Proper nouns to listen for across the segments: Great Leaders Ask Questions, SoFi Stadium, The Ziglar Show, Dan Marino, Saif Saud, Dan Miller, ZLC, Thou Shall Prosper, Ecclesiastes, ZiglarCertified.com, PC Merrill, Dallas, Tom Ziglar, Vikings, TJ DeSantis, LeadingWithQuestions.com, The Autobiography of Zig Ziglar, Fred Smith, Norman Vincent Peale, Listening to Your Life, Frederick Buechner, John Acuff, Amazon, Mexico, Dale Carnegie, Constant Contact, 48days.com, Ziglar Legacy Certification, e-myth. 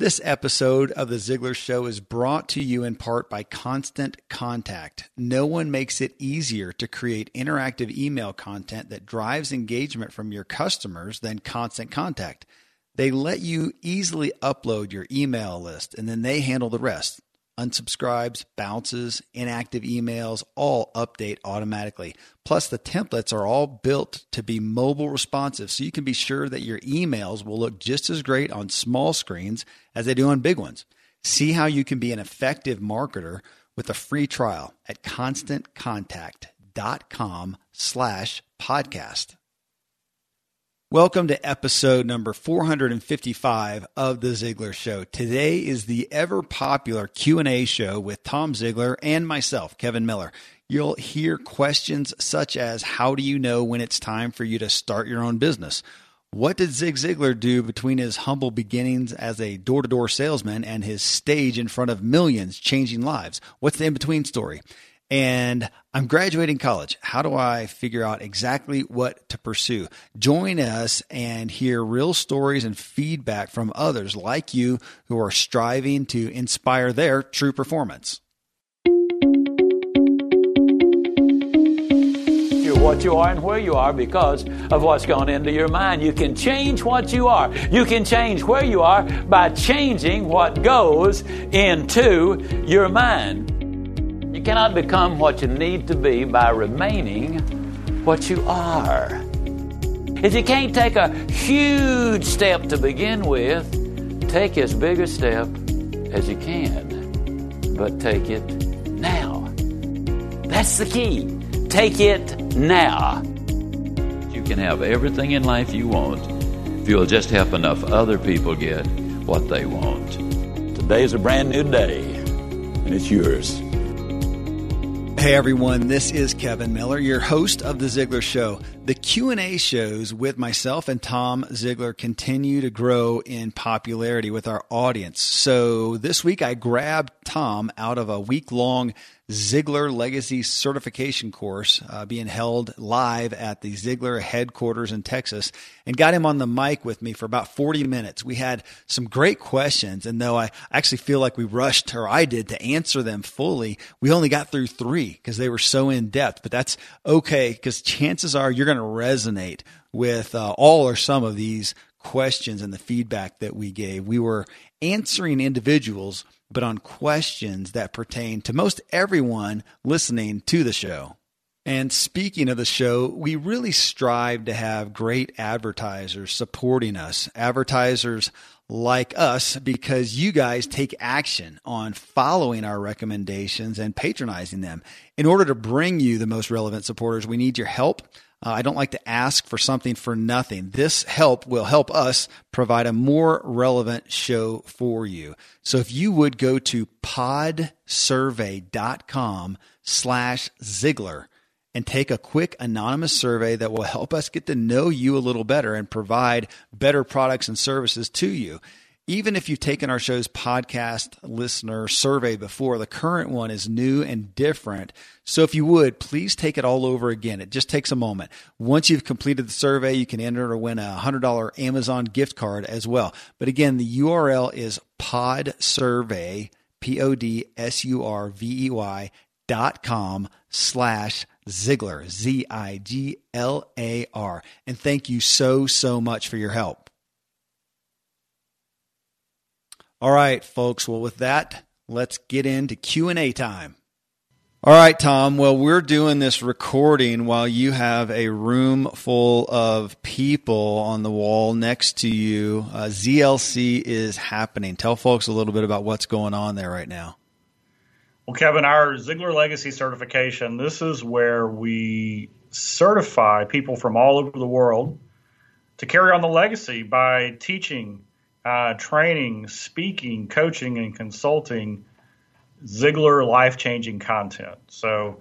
This episode of The Ziglar Show is brought to you in part by Constant Contact. No one makes it easier to create interactive email content that drives engagement from your customers than Constant Contact. They let you easily upload your email list, and then they handle the rest. Unsubscribes, bounces, inactive emails, all update automatically. Plus, the templates are all built to be mobile responsive, so you can be sure that your emails will look just as great on small screens as they do on big ones. See how you can be an effective marketer with a free trial at constantcontact.com/podcast. Welcome to episode number 455 of The Ziglar Show. Today is the ever-popular Q&A show with Tom Ziglar and myself, Kevin Miller. You'll hear questions such as, how do you know when it's time for you to start your own business? What did Zig Ziglar do between his humble beginnings as a door-to-door salesman and his stage in front of millions changing lives? What's the in-between story? And I'm graduating college. How do I figure out exactly what to pursue? Join us and hear real stories and feedback from others like you who are striving to inspire their true performance. You're what you are and where you are because of what's gone into your mind. You can change what you are. You can change where you are by changing what goes into your mind. You cannot become what you need to be by remaining what you are. If you can't take a huge step to begin with, take as big a step as you can, but take it now. That's the key. Take it now. You can have everything in life you want if you'll just help enough other people get what they want. Today's a brand new day, and it's yours. Hey everyone, this is Kevin Miller, your host of The Ziglar Show. The Q&A shows with myself and Tom Ziglar continue to grow in popularity with our audience. So this week I grabbed Tom out of a week-long Ziglar Legacy Certification course being held live at the Ziglar headquarters in Texas and got him on the mic with me for about 40 minutes. We had some great questions, and though I actually feel like we rushed, or I did, to answer them fully, we only got through three because they were so in-depth, but that's okay because chances are you're going to resonate with all or some of these questions and the feedback that we gave. We were answering individuals, but on questions that pertain to most everyone listening to the show. And speaking of the show, we really strive to have great advertisers supporting us. Advertisers like us, because you guys take action on following our recommendations and patronizing them. In order to bring you the most relevant supporters, we need your help. I don't like to ask for something for nothing. This help will help us provide a more relevant show for you. So if you would go to podsurvey.com/Ziglar and take a quick anonymous survey that will help us get to know you a little better and provide better products and services to you. Even if you've taken our show's podcast listener survey before, the current one is new and different. So if you would, please take it all over again. It just takes a moment. Once you've completed the survey, you can enter or win a $100 Amazon gift card as well. But again, the URL is podsurvey, podsurvey.com/Ziglar, Ziglar. And thank you so much for your help. All right, folks. Well, with that, let's get into Q&A time. All right, Tom. Well, we're doing this recording while you have a room full of people on the wall next to you. ZLC is happening. Tell folks a little bit about what's going on there right now. Well, Kevin, our Ziglar Legacy Certification, this is where we certify people from all over the world to carry on the legacy by teaching, training, speaking, coaching, and consulting Ziglar life-changing content. So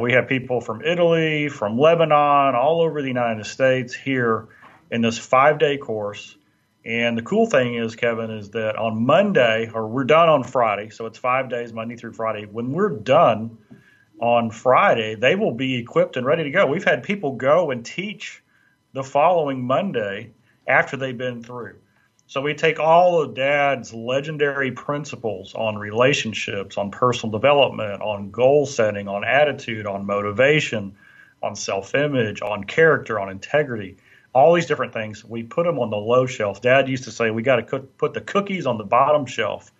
we have people from Italy, from Lebanon, all over the United States here in this 5-day course. And the cool thing is, Kevin, is that on Monday, or we're done on Friday, so it's 5 days, Monday through Friday. When we're done on Friday, they will be equipped and ready to go. We've had people go and teach the following Monday after they've been through. So we take all of Dad's legendary principles on relationships, on personal development, on goal setting, on attitude, on motivation, on self-image, on character, on integrity, all these different things. We put them on the low shelf. Dad used to say we got to put the cookies on the bottom shelf.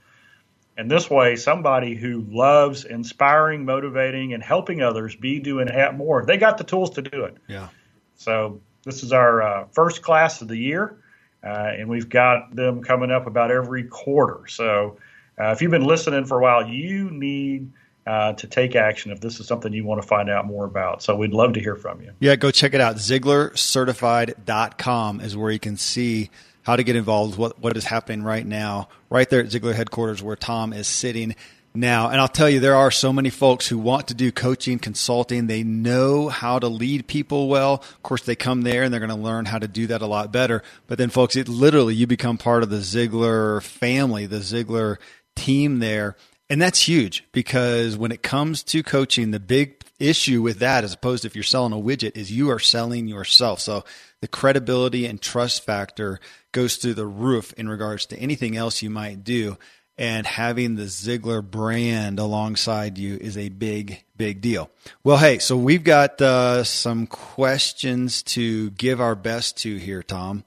And this way, somebody who loves inspiring, motivating, and helping others be, do, and have more, they got the tools to do it. Yeah. So this is our first class of the year. And we've got them coming up about every quarter. So if you've been listening for a while, you need to take action if this is something you want to find out more about. So we'd love to hear from you. Yeah, go check it out. ZiglarCertified.com is where you can see how to get involved, what is happening right now, right there at Ziglar headquarters where Tom is sitting now. And I'll tell you, there are so many folks who want to do coaching, consulting. They know how to lead people well. Of course, they come there and they're going to learn how to do that a lot better. But then, folks, it literally, you become part of the Ziglar family, the Ziglar team there. And that's huge, because when it comes to coaching, the big issue with that, as opposed to if you're selling a widget, is you are selling yourself. So the credibility and trust factor goes through the roof in regards to anything else you might do. And having the Ziglar brand alongside you is a big, big deal. Well, hey, so we've got some questions to give our best to here, Tom.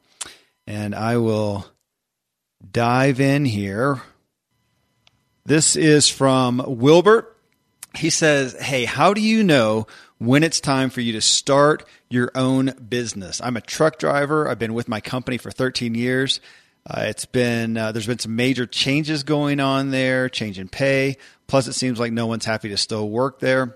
And I will dive in here. This is from Wilbert. He says, hey, how do you know when it's time for you to start your own business? I'm a truck driver. I've been with my company for 13 years. There's been some major changes going on there, change in pay. Plus, it seems like no one's happy to still work there.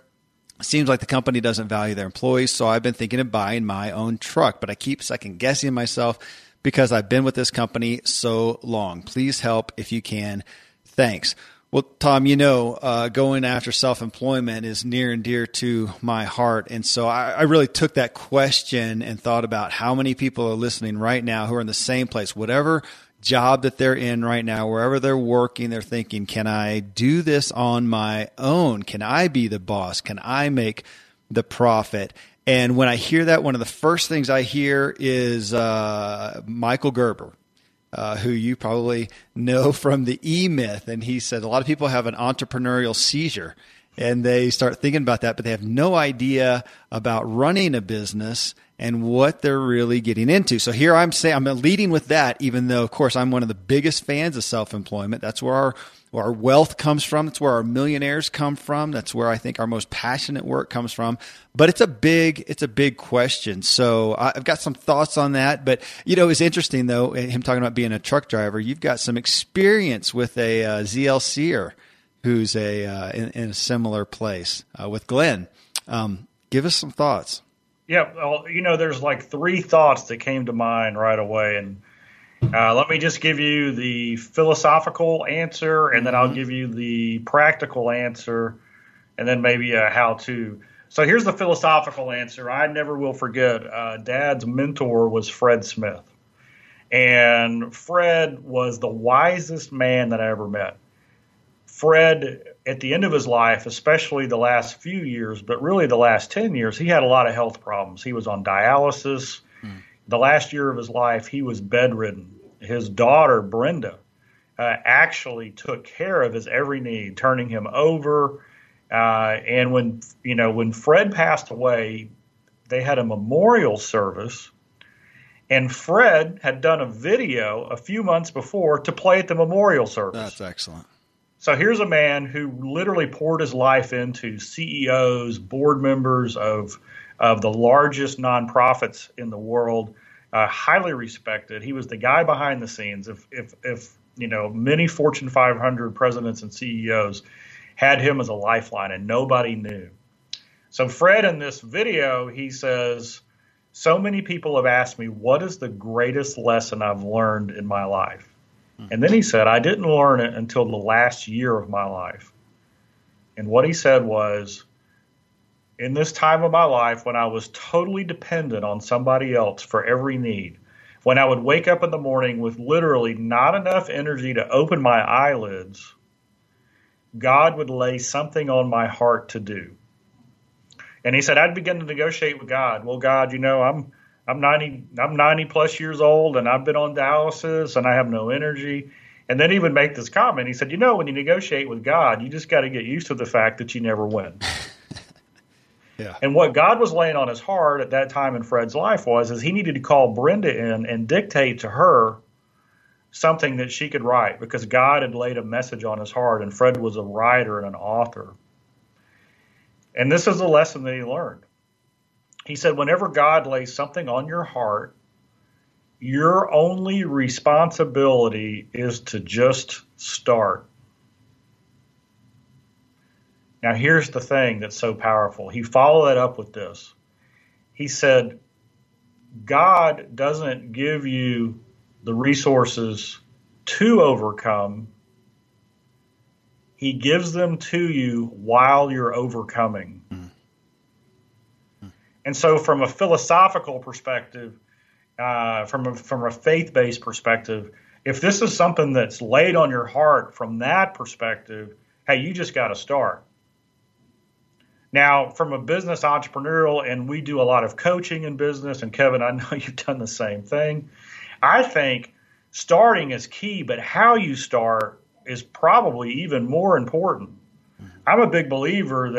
It seems like the company doesn't value their employees. So I've been thinking of buying my own truck, but I keep second guessing myself because I've been with this company so long. Please help if you can. Thanks. Well, Tom, going after self-employment is near and dear to my heart. And so I really took that question and thought about how many people are listening right now who are in the same place, whatever job that they're in right now, wherever they're working, they're thinking, can I do this on my own? Can I be the boss? Can I make the profit? And when I hear that, one of the first things I hear is Michael Gerber, who you probably know from the E-Myth. And he said a lot of people have an entrepreneurial seizure and they start thinking about that, but they have no idea about running a business and what they're really getting into. So here I'm saying, I'm leading with that, even though, of course, I'm one of the biggest fans of self-employment. That's where our wealth comes from. That's where our millionaires come from. That's where I think our most passionate work comes from. But it's a big question. So I've got some thoughts on that. But, it's interesting, though, him talking about being a truck driver. You've got some experience with a ZLCer who's in a similar place with Glenn. Give us some thoughts. Yeah, well, there's like three thoughts that came to mind right away. And let me just give you the philosophical answer, and then I'll give you the practical answer, and then maybe a how-to. So here's the philosophical answer. I never will forget. Dad's mentor was Fred Smith, and Fred was the wisest man that I ever met. Fred, at the end of his life, especially the last few years, but really the last 10 years, he had a lot of health problems. He was on dialysis. Mm. The last year of his life, he was bedridden. His daughter, Brenda, actually took care of his every need, turning him over. And when Fred passed away, they had a memorial service. And Fred had done a video a few months before to play at the memorial service. That's excellent. So here's a man who literally poured his life into CEOs, board members of the largest nonprofits in the world, highly respected. He was the guy behind the scenes. If many Fortune 500 presidents and CEOs had him as a lifeline, and nobody knew. So Fred, in this video, he says, "So many people have asked me, what is the greatest lesson I've learned in my life?" And then he said, I didn't learn it until the last year of my life. And what he said was, in this time of my life, when I was totally dependent on somebody else for every need, when I would wake up in the morning with literally not enough energy to open my eyelids, God would lay something on my heart to do. And he said, I'd begin to negotiate with God. Well, God, I'm 90 plus years old, and I've been on dialysis, and I have no energy. And then he would make this comment. He said, you know, when you negotiate with God, you just got to get used to the fact that you never win. Yeah. And what God was laying on his heart at that time in Fred's life was, is he needed to call Brenda in and dictate to her something that she could write, because God had laid a message on his heart, and Fred was a writer and an author. And this is the lesson that he learned. He said, whenever God lays something on your heart, your only responsibility is to just start. Now, here's the thing that's so powerful. He followed that up with this. He said, God doesn't give you the resources to overcome. He gives them to you while you're overcoming. Mm-hmm. And so from a philosophical perspective, from a faith-based perspective, if this is something that's laid on your heart from that perspective, hey, you just got to start. Now, from a business entrepreneurial, and we do a lot of coaching in business, and Kevin, I know you've done the same thing. I think starting is key, but how you start is probably even more important. I'm a big believer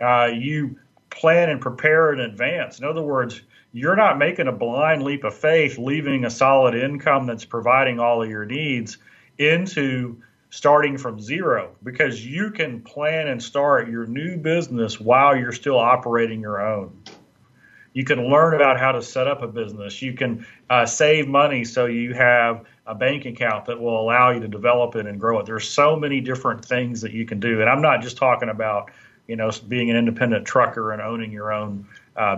that you plan and prepare in advance. In other words, you're not making a blind leap of faith, leaving a solid income that's providing all of your needs into starting from zero, because you can plan and start your new business while you're still operating your own. You can learn about how to set up a business. You can save money so you have a bank account that will allow you to develop it and grow it. There's so many different things that you can do. And I'm not just talking about, you know, being an independent trucker and owning your own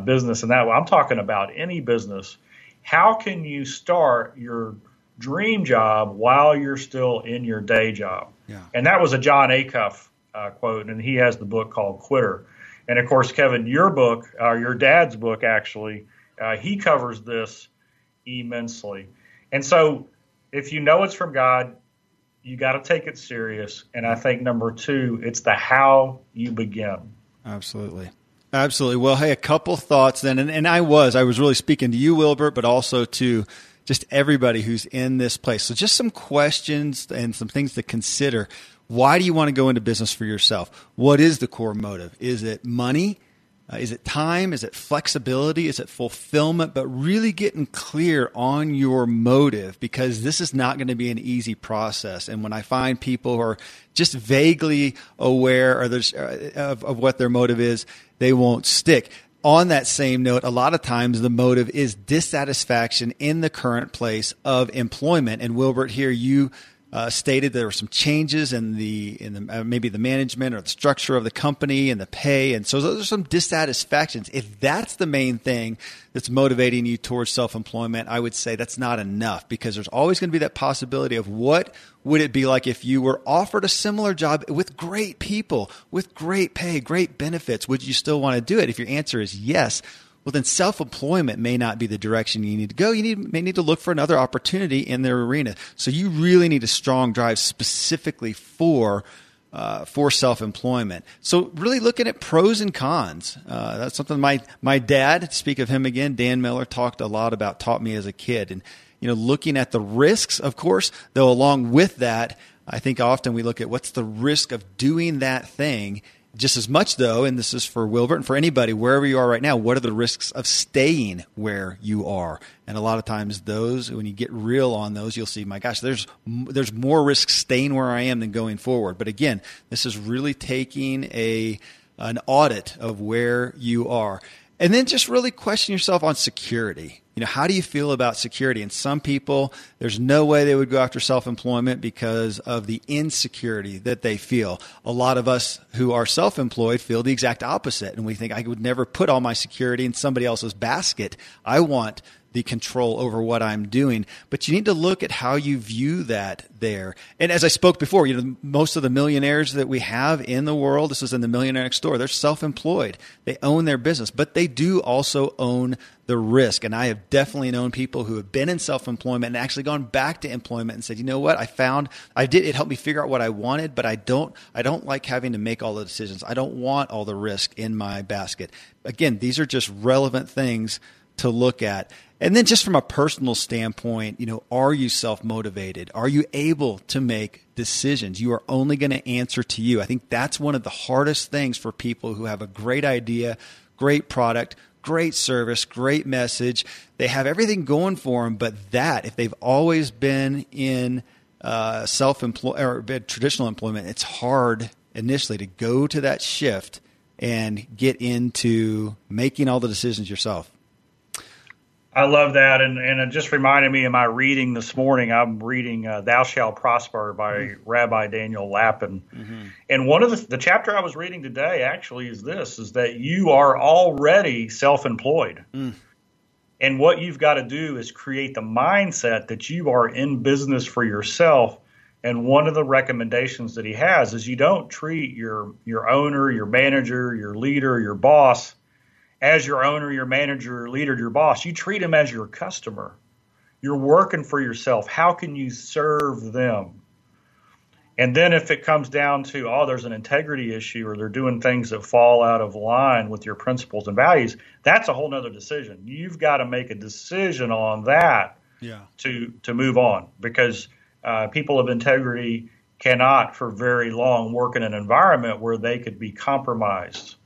business and that way. I'm talking about any business. How can you start your dream job while you're still in your day job? Yeah. And that was a John Acuff quote, and he has the book called Quitter. And, of course, Kevin, your book, your dad's book, actually, he covers this immensely. And so if you know it's from God, you got to take it serious. And I think, number two, it's the how you begin. Absolutely. Absolutely. Well, hey, a couple thoughts then. And I was really speaking to you, Wilbert, but also to just everybody who's in this place. So just some questions and some things to consider. Why do you want to go into business for yourself? What is the core motive? Is it money? Is it time? Is it flexibility? Is it fulfillment? But really getting clear on your motive, because this is not going to be an easy process. And when I find people who are just vaguely aware of what their motive is, they won't stick. On that same note, a lot of times the motive is dissatisfaction in the current place of employment. And Wilbert, here you stated there were some changes in the maybe the management or the structure of the company and the pay. And so those are some dissatisfactions. If that's the main thing that's motivating you towards self-employment, I would say that's not enough, because there's always going to be that possibility of what would it be like if you were offered a similar job with great people, with great pay, great benefits? Would you still want to do it? If your answer is yes, well, then self-employment may not be the direction you need to go. You may need to look for another opportunity in their arena. So you really need a strong drive specifically for self-employment. So really looking at pros and cons. That's something my dad, to speak of him again, Dan Miller, taught me as a kid. And, you know, looking at the risks, of course, though along with that, I think often we look at what's the risk of doing that thing. Just as much, though, and this is for Wilbert and for anybody, wherever you are right now, what are the risks of staying where you are? And a lot of times those, when you get real on those, you'll see, my gosh, there's more risk staying where I am than going forward. But again, this is really taking an audit of where you are. And then just really question yourself on security. You know, how do you feel about security? And some people, there's no way they would go after self-employment because of the insecurity that they feel. A lot of us who are self-employed feel the exact opposite. And we think, I would never put all my security in somebody else's basket. I want the control over what I'm doing. But you need to look at how you view that there. And as I spoke before, you know, most of the millionaires that we have in the world, this is in The Millionaire Next Door, they're self-employed. They own their business, but they do also own the risk. And I have definitely known people who have been in self-employment and actually gone back to employment and said, you know what, it helped me figure out what I wanted, but I don't like having to make all the decisions. I don't want all the risk in my basket. Again, these are just relevant things to look at. And then just from a personal standpoint, you know, are you self-motivated? Are you able to make decisions? You are only going to answer to you. I think that's one of the hardest things for people who have a great idea, great product, great service, great message. They have everything going for them, but that, if they've always been in self-employed or traditional employment, it's hard initially to go to that shift and get into making all the decisions yourself. I love that, and it just reminded me of my reading this morning. I'm reading Thou Shall Prosper by Rabbi Daniel Lappin. And one of the chapter I was reading today actually is this, is that you are already self-employed. And what you've got to do is create the mindset that you are in business for yourself. And one of the recommendations that he has is you don't treat your owner, your manager, your leader, your boss as your owner, your manager, your leader, your boss. You treat them as your customer. You're working for yourself. How can you serve them? And then if it comes down to, oh, there's an integrity issue or they're doing things that fall out of line with your principles and values, that's a whole nother decision. You've got to make a decision on that to move on, because people of integrity cannot for very long work in an environment where they could be compromised.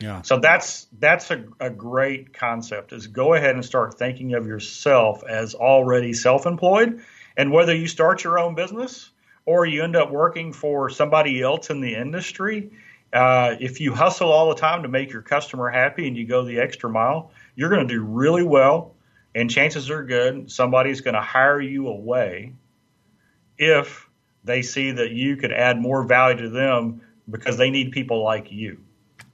Yeah. So that's a great concept, is go ahead and start thinking of yourself as already self-employed. And whether you start your own business or you end up working for somebody else in the industry, if you hustle all the time to make your customer happy and you go the extra mile, you're going to do really well. And chances are good somebody's going to hire you away if they see that you could add more value to them, because they need people like you.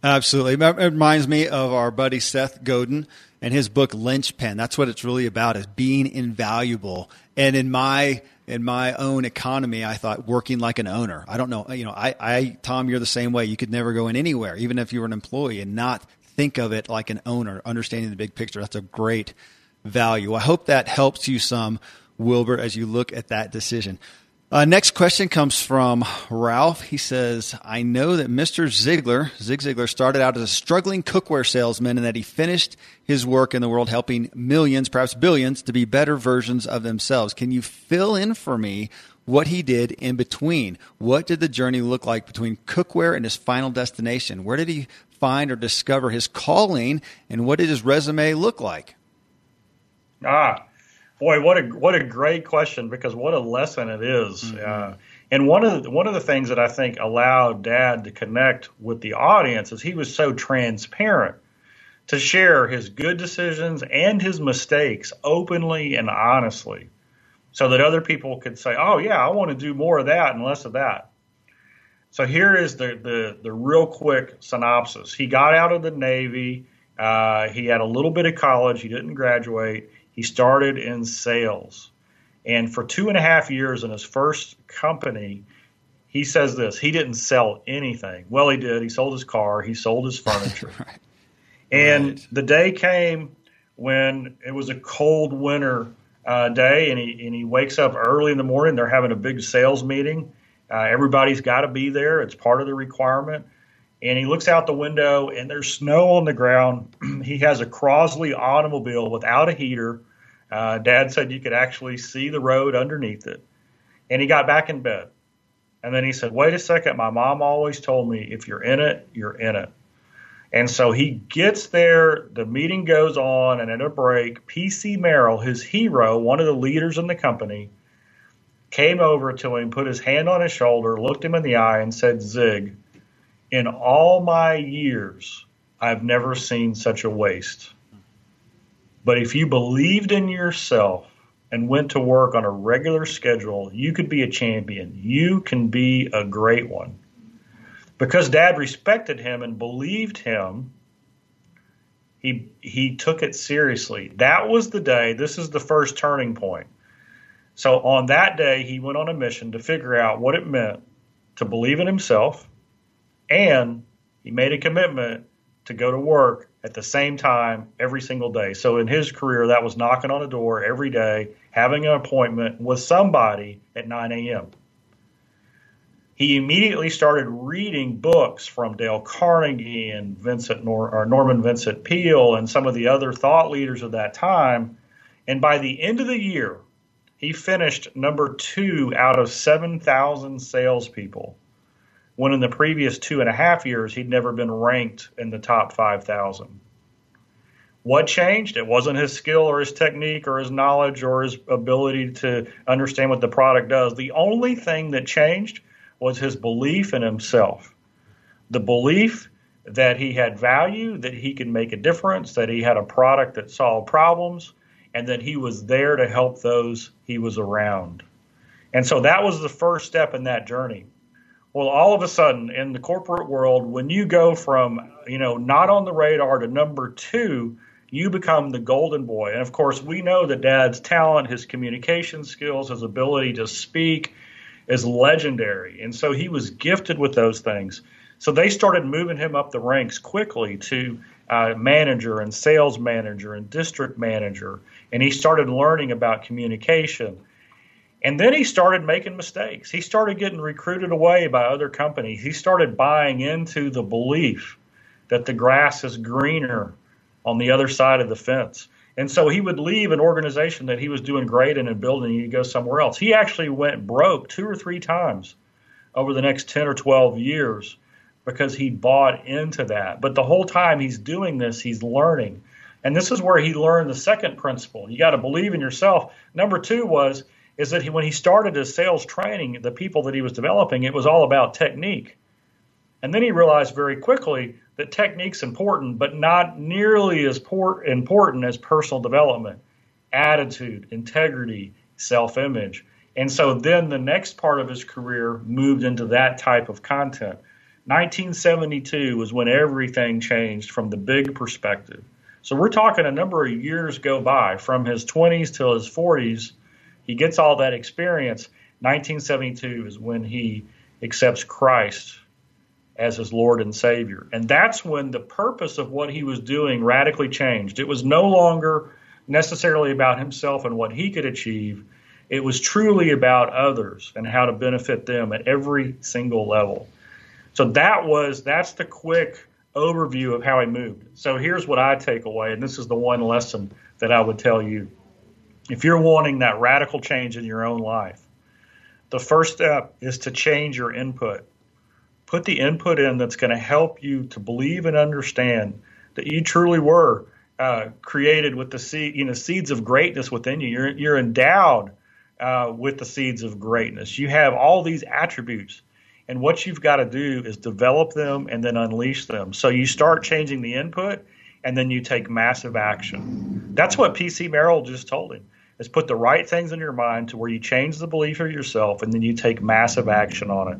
Absolutely. It reminds me of our buddy Seth Godin and his book Lynchpin. That's what it's really about, is being invaluable. And in my own economy, I thought working like an owner. I don't know. You know, Tom, you're the same way. You could never go in anywhere, even if you were an employee, and not think of it like an owner, understanding the big picture. That's a great value. I hope that helps you some, Wilbur, as you look at that decision. Next question comes from Ralph. He says, I know that Mr. Ziglar, Zig Ziglar, started out as a struggling cookware salesman, and that he finished his work in the world helping millions, perhaps billions, to be better versions of themselves. Can you fill in for me what he did in between? What did the journey look like between cookware and his final destination? Where did he find or discover his calling, and what did his resume look like? Boy, what a great question, because what a lesson it is. And one of the things that I think allowed Dad to connect with the audience is he was so transparent to share his good decisions and his mistakes openly and honestly, so that other people could say, oh, yeah, I want to do more of that and less of that. So here is the real quick synopsis. He got out of the Navy. He had a little bit of college. He didn't graduate. He started in sales, and for 2.5 years in his first company, he says this, he didn't sell anything. Well, he did. He sold his car. He sold his furniture. Right. And the day came when it was a cold winter day, and he wakes up early in the morning. They're having a big sales meeting. Everybody's got to be there. It's part of the requirement. And he looks out the window, and there's snow on the ground. He has a Crosley automobile without a heater. Dad said you could actually see the road underneath it. And he got back in bed. And then he said, wait a second, my mom always told me, if you're in it, you're in it. And so he gets there, the meeting goes on, and at a break, PC Merrill, his hero, one of the leaders in the company, came over to him, put his hand on his shoulder, looked him in the eye, and said, Zig, in all my years, I've never seen such a waste. But if you believed in yourself and went to work on a regular schedule, you could be a champion. You can be a great one. Because Dad respected him and believed him, he took it seriously. That was the day. This is the first turning point. So on that day, he went on a mission to figure out what it meant to believe in himself. And he made a commitment to go to work at the same time every single day. So in his career, that was knocking on a door every day, having an appointment with somebody at 9 a.m. he immediately started reading books from Dale Carnegie and Norman Vincent Peale and some of the other thought leaders of that time. And by the end of the year, he finished number 2 out of 7,000 salespeople, when in the previous 2.5 years, he'd never been ranked in the top 5,000. What changed? It wasn't his skill or his technique or his knowledge or his ability to understand what the product does. The only thing that changed was his belief in himself, the belief that he had value, that he could make a difference, that he had a product that solved problems, and that he was there to help those he was around. And so that was the first step in that journey. Well, all of a sudden in the corporate world, when you go from, not on the radar to number 2, you become the golden boy. And of course, we know that Dad's talent, his communication skills, his ability to speak, is legendary. And so he was gifted with those things. So they started moving him up the ranks quickly to manager and sales manager and district manager. And he started learning about communication. And then he started making mistakes. He started getting recruited away by other companies. He started buying into the belief that the grass is greener on the other side of the fence. And so he would leave an organization that he was doing great in and building, and he'd go somewhere else. He actually went broke 2 or 3 times over the next 10 or 12 years because he bought into that. But the whole time he's doing this, he's learning. And this is where he learned the second principle. You got to believe in yourself. Number 2 is that when he started his sales training, the people that he was developing, it was all about technique. And then he realized very quickly that technique's important, but not nearly as important as personal development, attitude, integrity, self-image. And so then the next part of his career moved into that type of content. 1972 was when everything changed from the big perspective. So we're talking a number of years go by, from his 20s till his 40s. He gets all that experience. 1972 is when he accepts Christ as his Lord and Savior. And that's when the purpose of what he was doing radically changed. It was no longer necessarily about himself and what he could achieve. It was truly about others and how to benefit them at every single level. So that's the quick overview of how he moved. So here's what I take away, and this is the one lesson that I would tell you. If you're wanting that radical change in your own life, the first step is to change your input. Put the input in that's going to help you to believe and understand that you truly were created with the seeds of greatness within you. You're endowed with the seeds of greatness. You have all these attributes, and what you've got to do is develop them and then unleash them. So you start changing the input, and then you take massive action. That's what PC Merrill just told him, is put the right things in your mind to where you change the belief of yourself, and then you take massive action on it.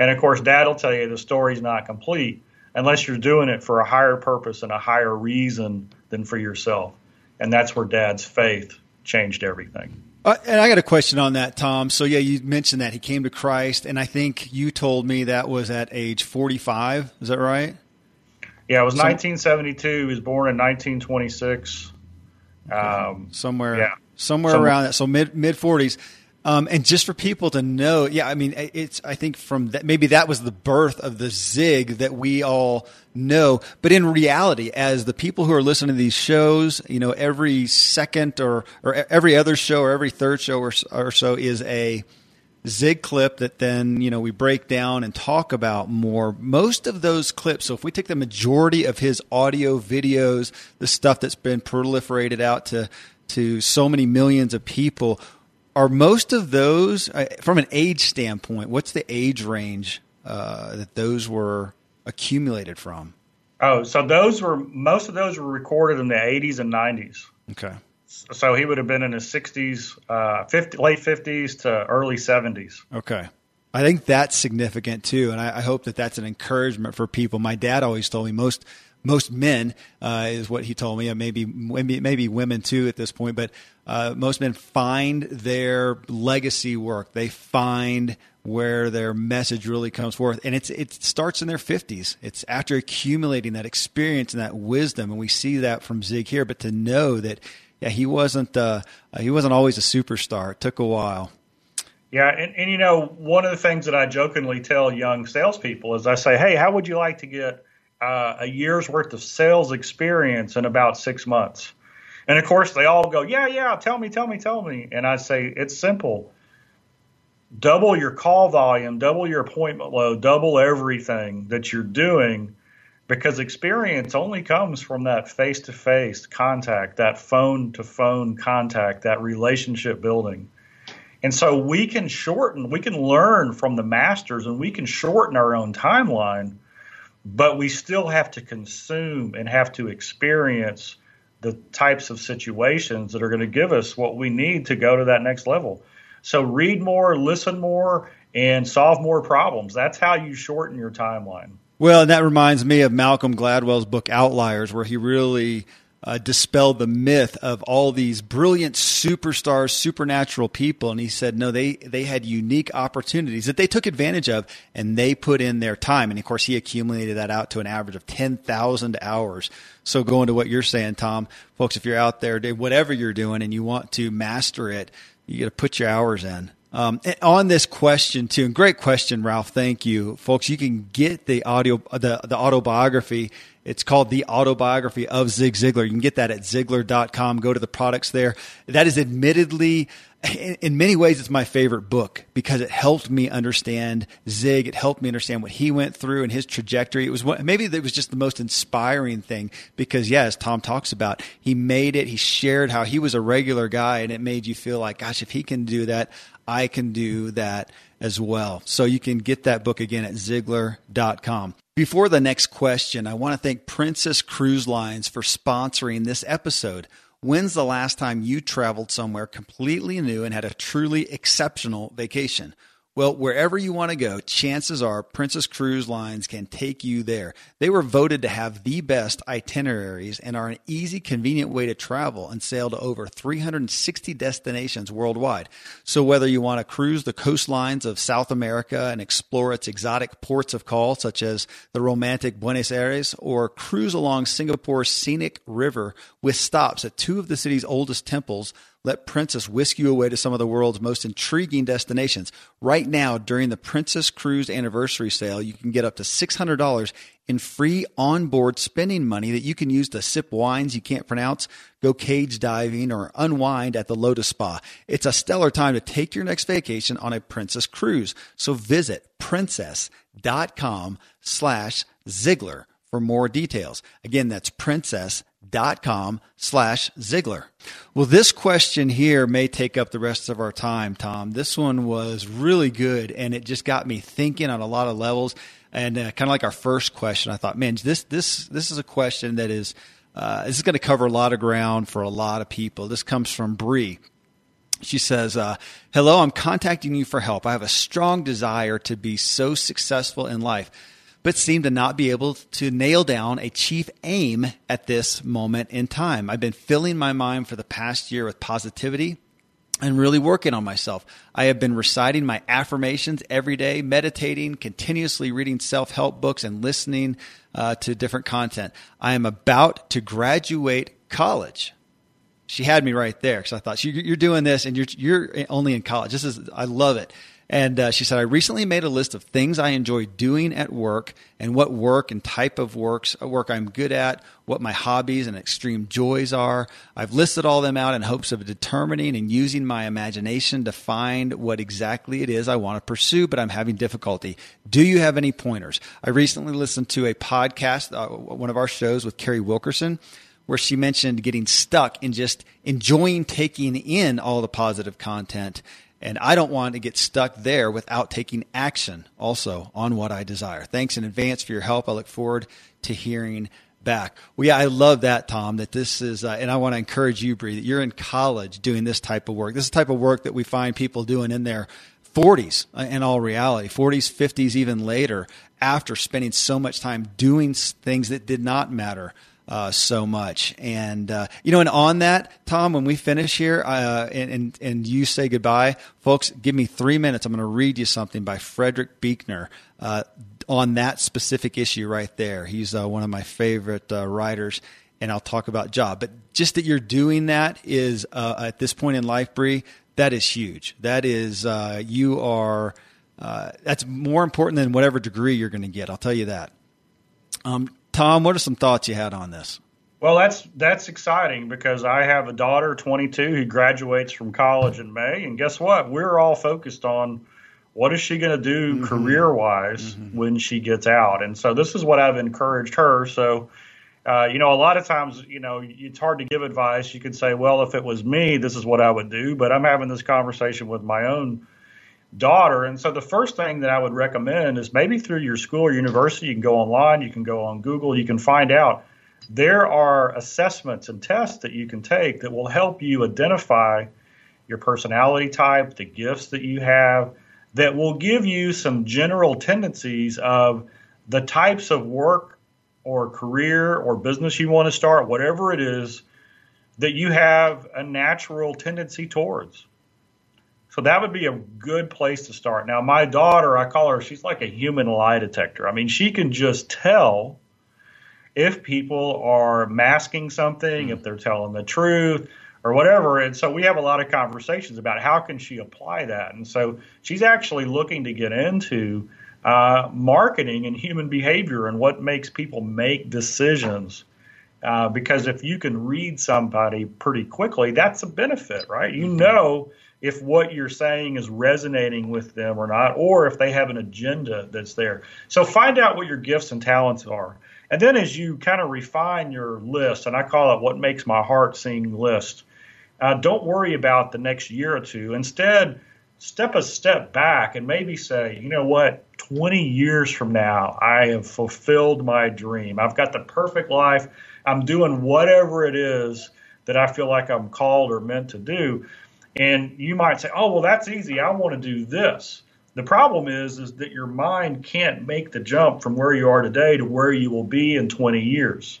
And, of course, Dad will tell you the story's not complete unless you're doing it for a higher purpose and a higher reason than for yourself. And that's where Dad's faith changed everything. And I got a question on that, Tom. So, yeah, you mentioned that he came to Christ, and I think you told me that was at age 45. Is that right? Yeah, it was 1972. He was born in 1926. Somewhere around that. So mid-40s. And just for people to know, I think from that, maybe that was the birth of the Zig that we all know. But in reality, as the people who are listening to these shows, every second or every other show or every third show or so is a Zig clip that then, we break down and talk about more. Most of those clips, so if we take the majority of his audio videos, the stuff that's been proliferated out to so many millions of people, are most of those, from an age standpoint, what's the age range that those were accumulated from? Oh, so most of those were recorded in the 80s and 90s. Okay. So he would have been in his 60s, late 50s to early 70s. Okay. I think that's significant too, and I hope that that's an encouragement for people. My dad always told me most men is what he told me, and maybe women too at this point, but most men find their legacy work. They find where their message really comes forth, and it starts in their 50s. It's after accumulating that experience and that wisdom, and we see that from Zig here. But to know that, yeah, he wasn't always a superstar. It took a while. Yeah, and you know, one of the things that I jokingly tell young salespeople is I say, hey, how would you like to get a year's worth of sales experience in about 6 months? And, of course, they all go, yeah, tell me. And I say, it's simple. Double your call volume, double your appointment load, double everything that you're doing, because experience only comes from that face-to-face contact, that phone-to-phone contact, that relationship building. And so we can learn from the masters, and we can shorten our own timeline, but we still have to consume and have to experience the types of situations that are going to give us what we need to go to that next level. So read more, listen more, and solve more problems. That's how you shorten your timeline. Well, and that reminds me of Malcolm Gladwell's book, Outliers, where he really dispelled the myth of all these brilliant superstars, supernatural people. And he said, no, they had unique opportunities that they took advantage of, and they put in their time. And of course, he accumulated that out to an average of 10,000 hours. So going to what you're saying, Tom, folks, if you're out there, whatever you're doing and you want to master it, you got to put your hours in. On this question too, and great question, Ralph. Thank you, folks. You can get the autobiography. It's called The Autobiography of Zig Ziglar. You can get that at Ziglar.com. Go to the products there. That is admittedly, in many ways, it's my favorite book because it helped me understand Zig. It helped me understand what he went through and his trajectory. It was just the most inspiring thing because, yeah, as Tom talks about, he made it. He shared how he was a regular guy, and it made you feel like, gosh, if he can do that, I can do that as well. So you can get that book again at Ziglar.com. Before the next question, I want to thank Princess Cruise Lines for sponsoring this episode. When's the last time you traveled somewhere completely new and had a truly exceptional vacation? Well, wherever you want to go, chances are Princess Cruise Lines can take you there. They were voted to have the best itineraries and are an easy, convenient way to travel and sail to over 360 destinations worldwide. So whether you want to cruise the coastlines of South America and explore its exotic ports of call, such as the romantic Buenos Aires, or cruise along Singapore's scenic river with stops at two of the city's oldest temples, let Princess whisk you away to some of the world's most intriguing destinations. Right now, during the Princess Cruise Anniversary Sale, you can get up to $600 in free onboard spending money that you can use to sip wines you can't pronounce, go cage diving, or unwind at the Lotus Spa. It's a stellar time to take your next vacation on a Princess Cruise. So visit princess.com/Ziglar for more details. Again, that's princess.com/Ziglar. Well, this question here may take up the rest of our time, Tom. This one was really good, and it just got me thinking on a lot of levels. And kind of like our first question, I thought, man, this is a question that is this is going to cover a lot of ground for a lot of people. This comes from Bree. She says, hello, I'm contacting you for help. I have a strong desire to be so successful in life, but seem to not be able to nail down a chief aim at this moment in time. I've been filling my mind for the past year with positivity and really working on myself. I have been reciting my affirmations every day, meditating, continuously reading self-help books, and listening to different content. I am about to graduate college. She had me right there because I thought, you're doing this and you're only in college. I love it. And she said, I recently made a list of things I enjoy doing at work and what work and type of work I'm good at, what my hobbies and extreme joys are. I've listed all them out in hopes of determining and using my imagination to find what exactly it is I want to pursue, but I'm having difficulty. Do you have any pointers? I recently listened to a podcast, one of our shows with Carrie Wilkerson, where she mentioned getting stuck in just enjoying taking in all the positive content. And I don't want to get stuck there without taking action also on what I desire. Thanks in advance for your help. I look forward to hearing back. Well, yeah, I love that, Tom, that this is, and I want to encourage you, Bree, that you're in college doing this type of work. This is the type of work that we find people doing in their 40s in all reality, 40s, 50s, even later, after spending so much time doing things that did not matter so much. And, you know, and on that, Tom, when we finish here, and you say goodbye, folks, give me 3 minutes. I'm going to read you something by Frederick Buechner, on that specific issue right there. He's one of my favorite writers, and I'll talk about job, but just that you're doing that is, at this point in life, Bree, that is huge. That is, you are, that's more important than whatever degree you're going to get. I'll tell you that. Tom, what are some thoughts you had on this? Well, that's exciting because I have a daughter, 22, who graduates from college in May. And guess what? We're all focused on what is she going to do mm-hmm. career-wise mm-hmm. when she gets out. And so this is what I've encouraged her. So, a lot of times, it's hard to give advice. You could say, well, if it was me, this is what I would do. But I'm having this conversation with my own daughter. And so the first thing that I would recommend is maybe through your school or university, you can go online, you can go on Google, you can find out. There are assessments and tests that you can take that will help you identify your personality type, the gifts that you have, that will give you some general tendencies of the types of work or career or business you want to start, whatever it is that you have a natural tendency towards. So that would be a good place to start. Now, my daughter, I call her, she's like a human lie detector. I mean, she can just tell if people are masking something, if they're telling the truth or whatever. And so we have a lot of conversations about how can she apply that. And so she's actually looking to get into marketing and human behavior and what makes people make decisions. Because if you can read somebody pretty quickly, that's a benefit, right? You know if what you're saying is resonating with them or not, or if they have an agenda that's there. So find out what your gifts and talents are. And then as you kind of refine your list, and I call it what makes my heart sing list, don't worry about the next year or two. Instead, step a step back and maybe say, you know what, 20 years from now, I have fulfilled my dream. I've got the perfect life. I'm doing whatever it is that I feel like I'm called or meant to do. And you might say, oh, well, that's easy. I want to do this. The problem is that your mind can't make the jump from where you are today to where you will be in 20 years.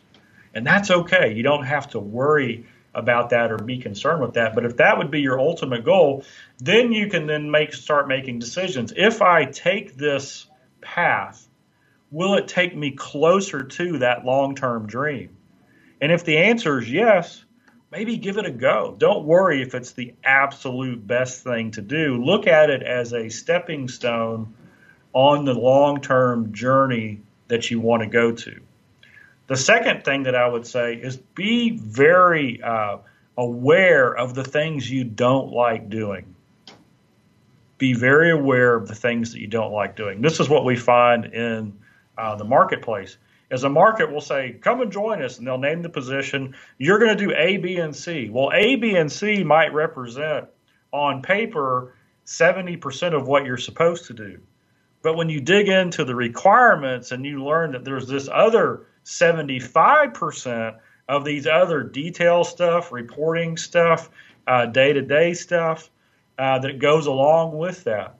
And that's okay. You don't have to worry about that or be concerned with that. But if that would be your ultimate goal, then you can then start making decisions. If I take this path, will it take me closer to that long-term dream? And if the answer is yes, maybe give it a go. Don't worry if it's the absolute best thing to do. Look at it as a stepping stone on the long-term journey that you want to go to. The second thing that I would say is be very aware of the things you don't like doing. Be very aware of the things that you don't like doing. This is what we find in the marketplace. As a market will say, come and join us, and they'll name the position. You're going to do A, B, and C. Well, A, B, and C might represent on paper 70% of what you're supposed to do. But when you dig into the requirements and you learn that there's this other 75% of these other detail stuff, reporting stuff, day-to-day stuff that goes along with that.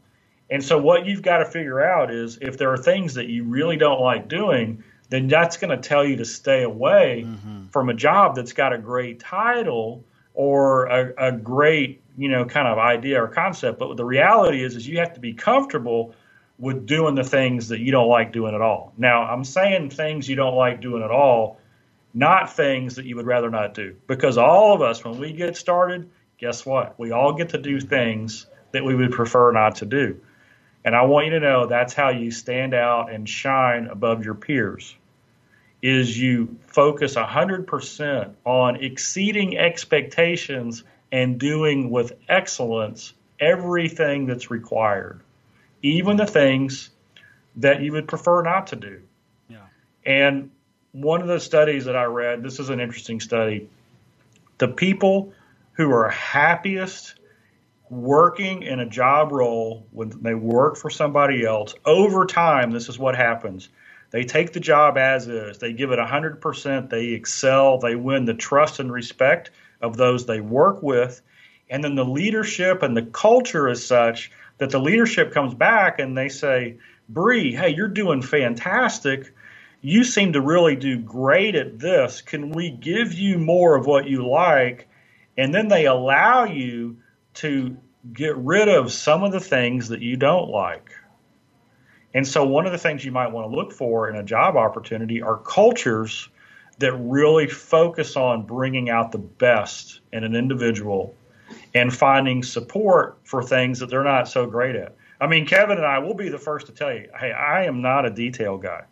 And so what you've got to figure out is if there are things that you really don't like doing, then that's going to tell you to stay away mm-hmm. from a job that's got a great title or a great, kind of idea or concept. But the reality is you have to be comfortable with doing the things that you don't like doing at all. Now, I'm saying things you don't like doing at all, not things that you would rather not do. Because all of us, when we get started, guess what? We all get to do things that we would prefer not to do. And I want you to know that's how you stand out and shine above your peers, is you focus 100% on exceeding expectations and doing with excellence everything that's required, even the things that you would prefer not to do. Yeah. And one of the studies that I read, this is an interesting study, the people who are happiest working in a job role when they work for somebody else, over time, this is what happens. They take the job as is. They give it 100%. They excel. They win the trust and respect of those they work with. And then the leadership and the culture is such that the leadership comes back and they say, Bree, hey, you're doing fantastic. You seem to really do great at this. Can we give you more of what you like? And then they allow you to get rid of some of the things that you don't like. And so one of the things you might want to look for in a job opportunity are cultures that really focus on bringing out the best in an individual and finding support for things that they're not so great at. I mean, Kevin and I will be the first to tell you, hey, I am not a detail guy.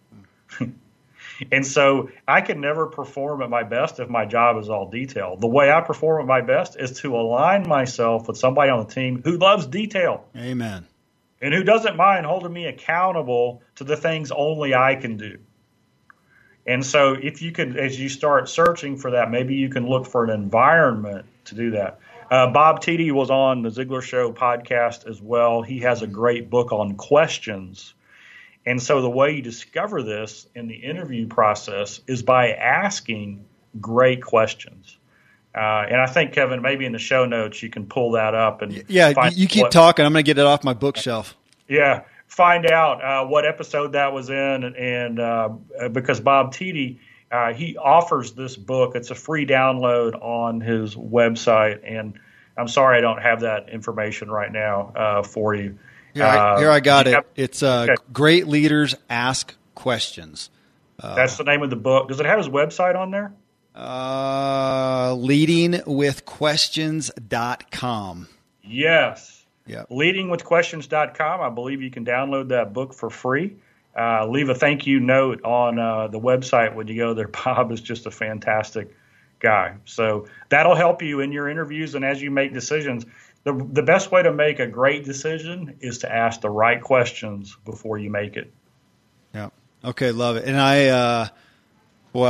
And so I can never perform at my best if my job is all detail. The way I perform at my best is to align myself with somebody on the team who loves detail. Amen. And who doesn't mind holding me accountable to the things only I can do. And so if you can, as you start searching for that, maybe you can look for an environment to do that. Bob Titi was on the Ziglar Show podcast as well. He has a great book on questions. And so the way you discover this in the interview process is by asking great questions. And I think, Kevin, maybe in the show notes you can pull that up. And yeah, you keep talking. I'm going to get it off my bookshelf. Yeah, find out what episode that was in. And because Bob Titi, he offers this book. It's a free download on his website. And I'm sorry I don't have that information right now for you. Here I got it. It's okay. Great Leaders Ask Questions. That's the name of the book. Does it have his website on there? LeadingWithQuestions.com. Yes. Yep. LeadingWithQuestions.com. I believe you can download that book for free. Leave a thank you note on the website when you go there. Bob is just a fantastic guy. So that'll help you in your interviews and as you make decisions. The best way to make a great decision is to ask the right questions before you make it. Yeah. Okay. Love it. And I'll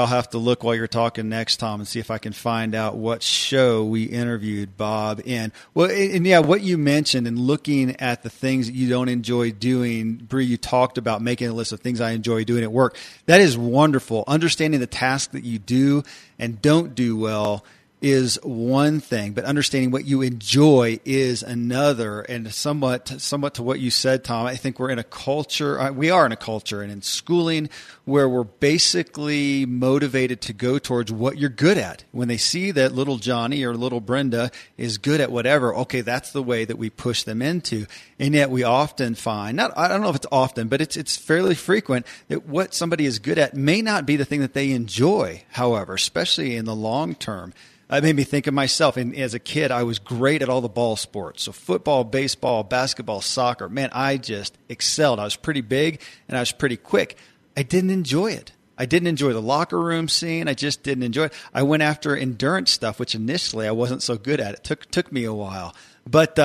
have to look while you're talking next, Tom, and see if I can find out what show we interviewed Bob in. Well, and yeah, what you mentioned and looking at the things that you don't enjoy doing, Bree, you talked about making a list of things I enjoy doing at work. That is wonderful. Understanding the tasks that you do and don't do well is one thing, but understanding what you enjoy is another. And somewhat to what you said, Tom, I think we are in a culture and in schooling where we're basically motivated to go towards what you're good at. When they see that little Johnny or little Brenda is good at whatever, okay, that's the way that we push them into. And yet we often find, I don't know if it's often, but it's fairly frequent that what somebody is good at may not be the thing that they enjoy, however, especially in the long term. It made me think of myself. And as a kid, I was great at all the ball sports. So football, baseball, basketball, soccer. Man, I just excelled. I was pretty big and I was pretty quick. I didn't enjoy it. I didn't enjoy the locker room scene. I just didn't enjoy it. I went after endurance stuff, which initially I wasn't so good at. It took me a while. But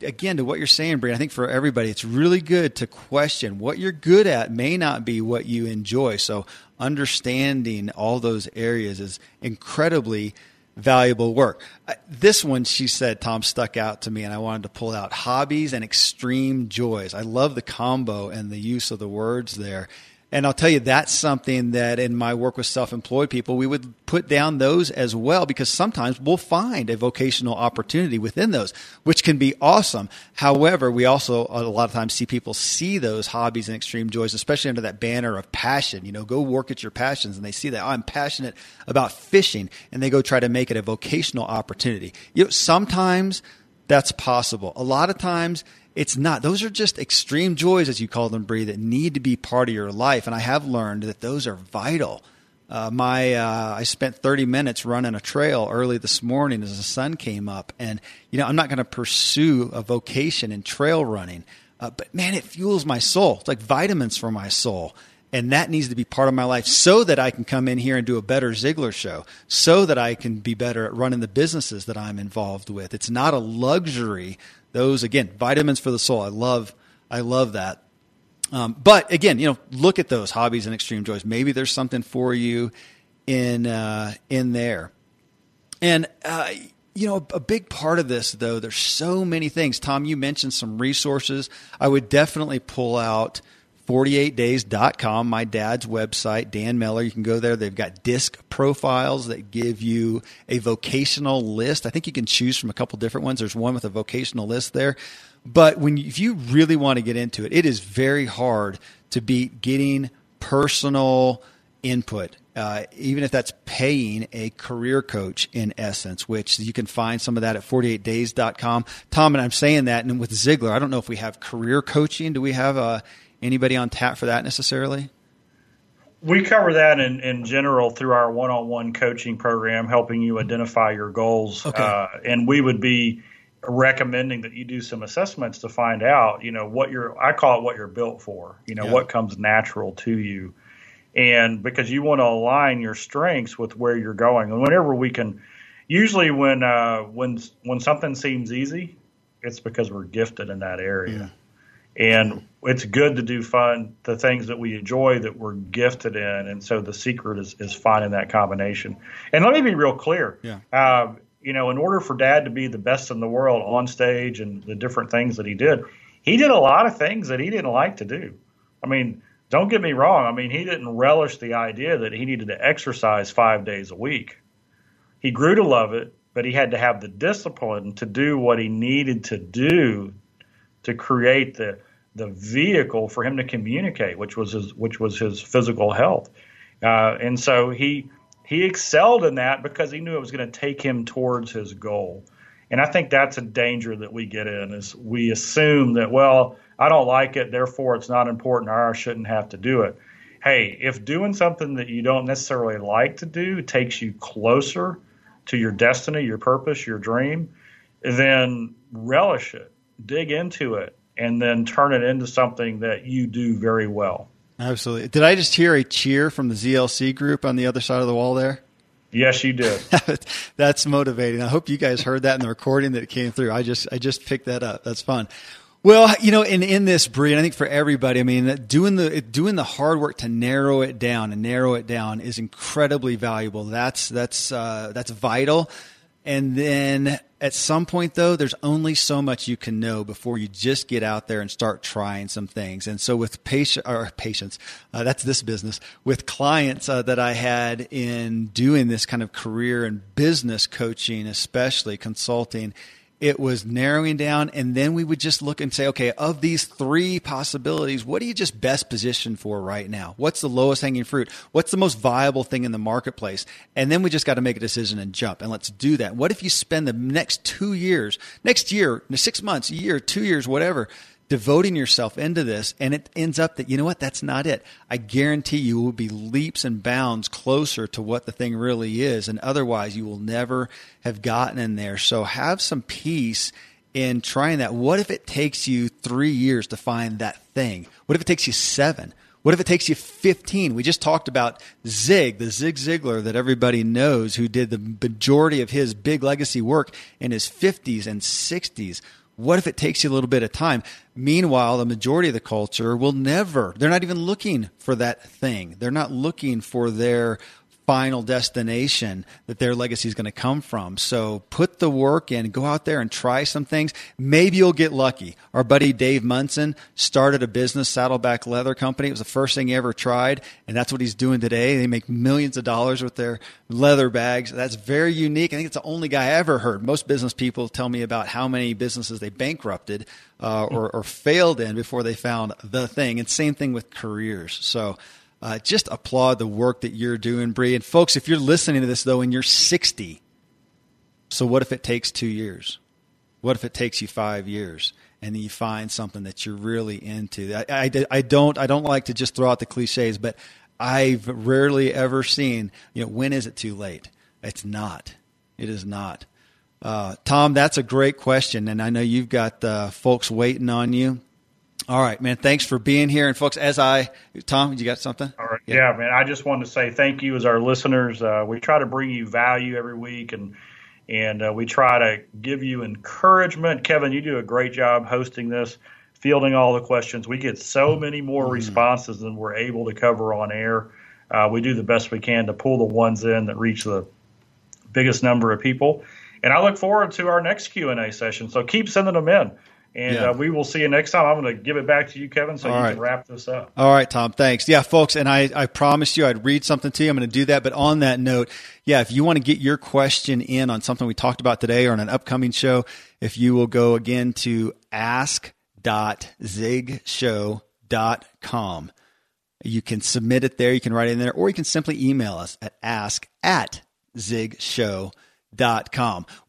again, to what you're saying, Brian, I think for everybody, it's really good to question what you're good at may not be what you enjoy. So understanding all those areas is incredibly valuable work. This one, she said, Tom, stuck out to me, and I wanted to pull out hobbies and extreme joys. I love the combo and the use of the words there. And I'll tell you, that's something that in my work with self-employed people, we would put down those as well, because sometimes we'll find a vocational opportunity within those, which can be awesome. However, we also a lot of times see people see those hobbies and extreme joys, especially under that banner of passion. You know, go work at your passions. And they see that, oh, I'm passionate about fishing, and they go try to make it a vocational opportunity. You know, sometimes that's possible. A lot of times it's not. Those are just extreme joys, as you call them, Bree, that need to be part of your life. And I have learned that those are vital. I spent 30 minutes running a trail early this morning as the sun came up. And, you know, I'm not going to pursue a vocation in trail running. But, man, it fuels my soul. It's like vitamins for my soul. And that needs to be part of my life so that I can come in here and do a better Ziglar show, so that I can be better at running the businesses that I'm involved with. It's not a luxury. Those, again, vitamins for the soul. I love that. But again, you know, look at those hobbies and extreme joys. Maybe there's something for you in there. And, you know, a big part of this, though, there's so many things. Tom, you mentioned some resources. I would definitely pull out 48days.com, my dad's website, Dan Miller. You can go there. They've got disc profiles that give you a vocational list. I think you can choose from a couple different ones. There's one with a vocational list there. But if you really want to get into it, it is very hard to beat getting personal input, even if that's paying a career coach in essence, which you can find some of that at 48days.com. Tom, and I'm saying that, and with Ziglar, I don't know if we have career coaching. Do we have anybody on tap for that necessarily? We cover that in general through our one-on-one coaching program, helping you identify your goals. Okay. And we would be recommending that you do some assessments to find out, you know, what you're, I call it what you're built for, you know, what comes natural to you. And because you want to align your strengths with where you're going. And whenever we can, usually when something seems easy, it's because we're gifted in that area. Yeah. And it's good to do the things that we enjoy that we're gifted in. And so the secret is finding that combination. And let me be real clear. Yeah. You know, in order for Dad to be the best in the world on stage and the different things that he did a lot of things that he didn't like to do. I mean, don't get me wrong. I mean, he didn't relish the idea that he needed to exercise 5 days a week. He grew to love it, but he had to have the discipline to do what he needed to do to create the vehicle for him to communicate, which was his physical health. And so he excelled in that because he knew it was going to take him towards his goal. And I think that's a danger that we get in, is we assume that, well, I don't like it, therefore it's not important, or I shouldn't have to do it. Hey, if doing something that you don't necessarily like to do takes you closer to your destiny, your purpose, your dream, then relish it, dig into it, and then turn it into something that you do very well. Absolutely. Did I just hear a cheer from the ZLC group on the other side of the wall there? Yes, you did. That's motivating. I hope you guys heard that in the recording that came through. I just picked that up. That's fun. Well, you know, in this, Bree, I think for everybody, I mean, doing the hard work to narrow it down is incredibly valuable. That's vital. And then at some point, though, there's only so much you can know before you just get out there and start trying some things. And so with patience, that's this business, with clients that I had in doing this kind of career and business coaching, especially consulting, it was narrowing down. And then we would just look and say, okay, of these three possibilities, what are you just best positioned for right now? What's the lowest hanging fruit? What's the most viable thing in the marketplace? And then we just got to make a decision and jump. And let's do that. What if you spend the next 2 years, next year, 6 months, a year, 2 years, whatever, devoting yourself into this, and it ends up that, you know what, that's not it. I guarantee you will be leaps and bounds closer to what the thing really is, and otherwise you will never have gotten in there. So have some peace in trying that. What if it takes you 3 years to find that thing? What if it takes you 7? What if it takes you 15? We just talked about Zig Ziglar that everybody knows, who did the majority of his big legacy work in his 50s and 60s. What if it takes you a little bit of time? Meanwhile, the majority of the culture will never, they're not even looking for that thing. They're not looking for their final destination that their legacy is going to come from. So put the work in, go out there and try some things. Maybe you'll get lucky. Our buddy Dave Munson started a business, Saddleback Leather Company. It was the first thing he ever tried, and that's what he's doing today. They make millions of dollars with their leather bags. That's very unique. I think it's the only guy I ever heard. Most business people tell me about how many businesses they bankrupted or failed in before they found the thing. And same thing with careers. So just applaud the work that you're doing, Bree. And folks, if you're listening to this, though, and you're 60, so what if it takes 2 years? What if it takes you 5 years? And then you find something that you're really into. I don't like to just throw out the cliches, but I've rarely ever seen, you know, when is it too late? It's not. It is not. Tom, that's a great question. And I know you've got folks waiting on you. All right, man. Thanks for being here. And folks, Tom, you got something? All right. Yeah, man. I just wanted to say thank you as our listeners. We try to bring you value every week, and we try to give you encouragement. Kevin, you do a great job hosting this, fielding all the questions. We get so many more responses than we're able to cover on air. We do the best we can to pull the ones in that reach the biggest number of people. And I look forward to our next Q&A session. So keep sending them in. And we will see you next time. I'm going to give it back to you, Kevin, so you can wrap this up. All right, Tom. Thanks. Yeah, folks, and I promised you I'd read something to you. I'm going to do that. But on that note, yeah, if you want to get your question in on something we talked about today or on an upcoming show, if you will go again to ask.zigshow.com, you can submit it there. You can write it in there, or you can simply email us at ask@zigshow.com.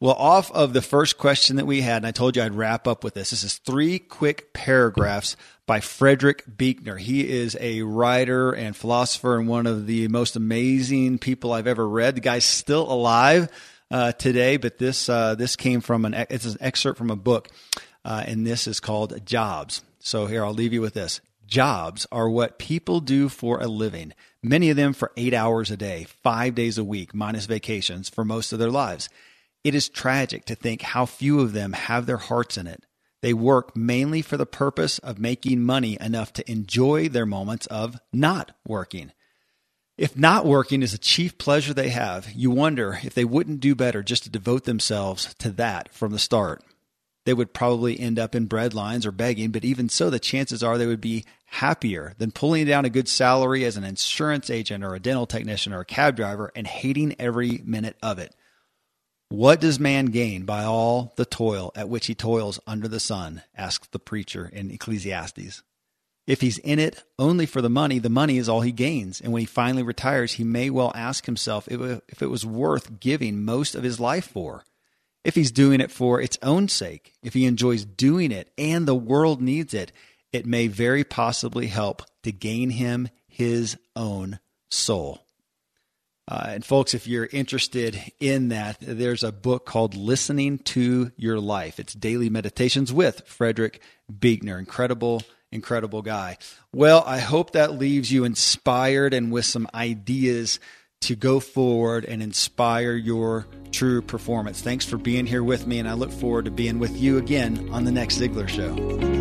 Well, off of the first question that we had, and I told you I'd wrap up with this. This is 3 quick paragraphs by Frederick Buechner. He is a writer and philosopher and one of the most amazing people I've ever read. The guy's still alive. today, but this came from it's an excerpt from a book, and this is called Jobs. So here, I'll leave you with this. Jobs are what people do for a living, many of them for 8 hours a day, 5 days a week, minus vacations, for most of their lives. It is tragic to think how few of them have their hearts in it. They work mainly for the purpose of making money enough to enjoy their moments of not working. If not working is the chief pleasure they have, you wonder if they wouldn't do better just to devote themselves to that from the start. They would probably end up in bread lines or begging, but even so, the chances are they would be happier than pulling down a good salary as an insurance agent or a dental technician or a cab driver and hating every minute of it. What does man gain by all the toil at which he toils under the sun? Asks the preacher in Ecclesiastes. If he's in it only for the money is all he gains. And when he finally retires, he may well ask himself if it was worth giving most of his life for. If he's doing it for its own sake, if he enjoys doing it and the world needs it, it may very possibly help to gain him his own soul. And folks, if you're interested in that, there's a book called Listening to Your Life. It's Daily Meditations with Frederick Buechner. Incredible guy. Well, I hope that leaves you inspired and with some ideas to go forward and inspire your true performance. Thanks for being here with me, and I look forward to being with you again on the next Ziglar Show.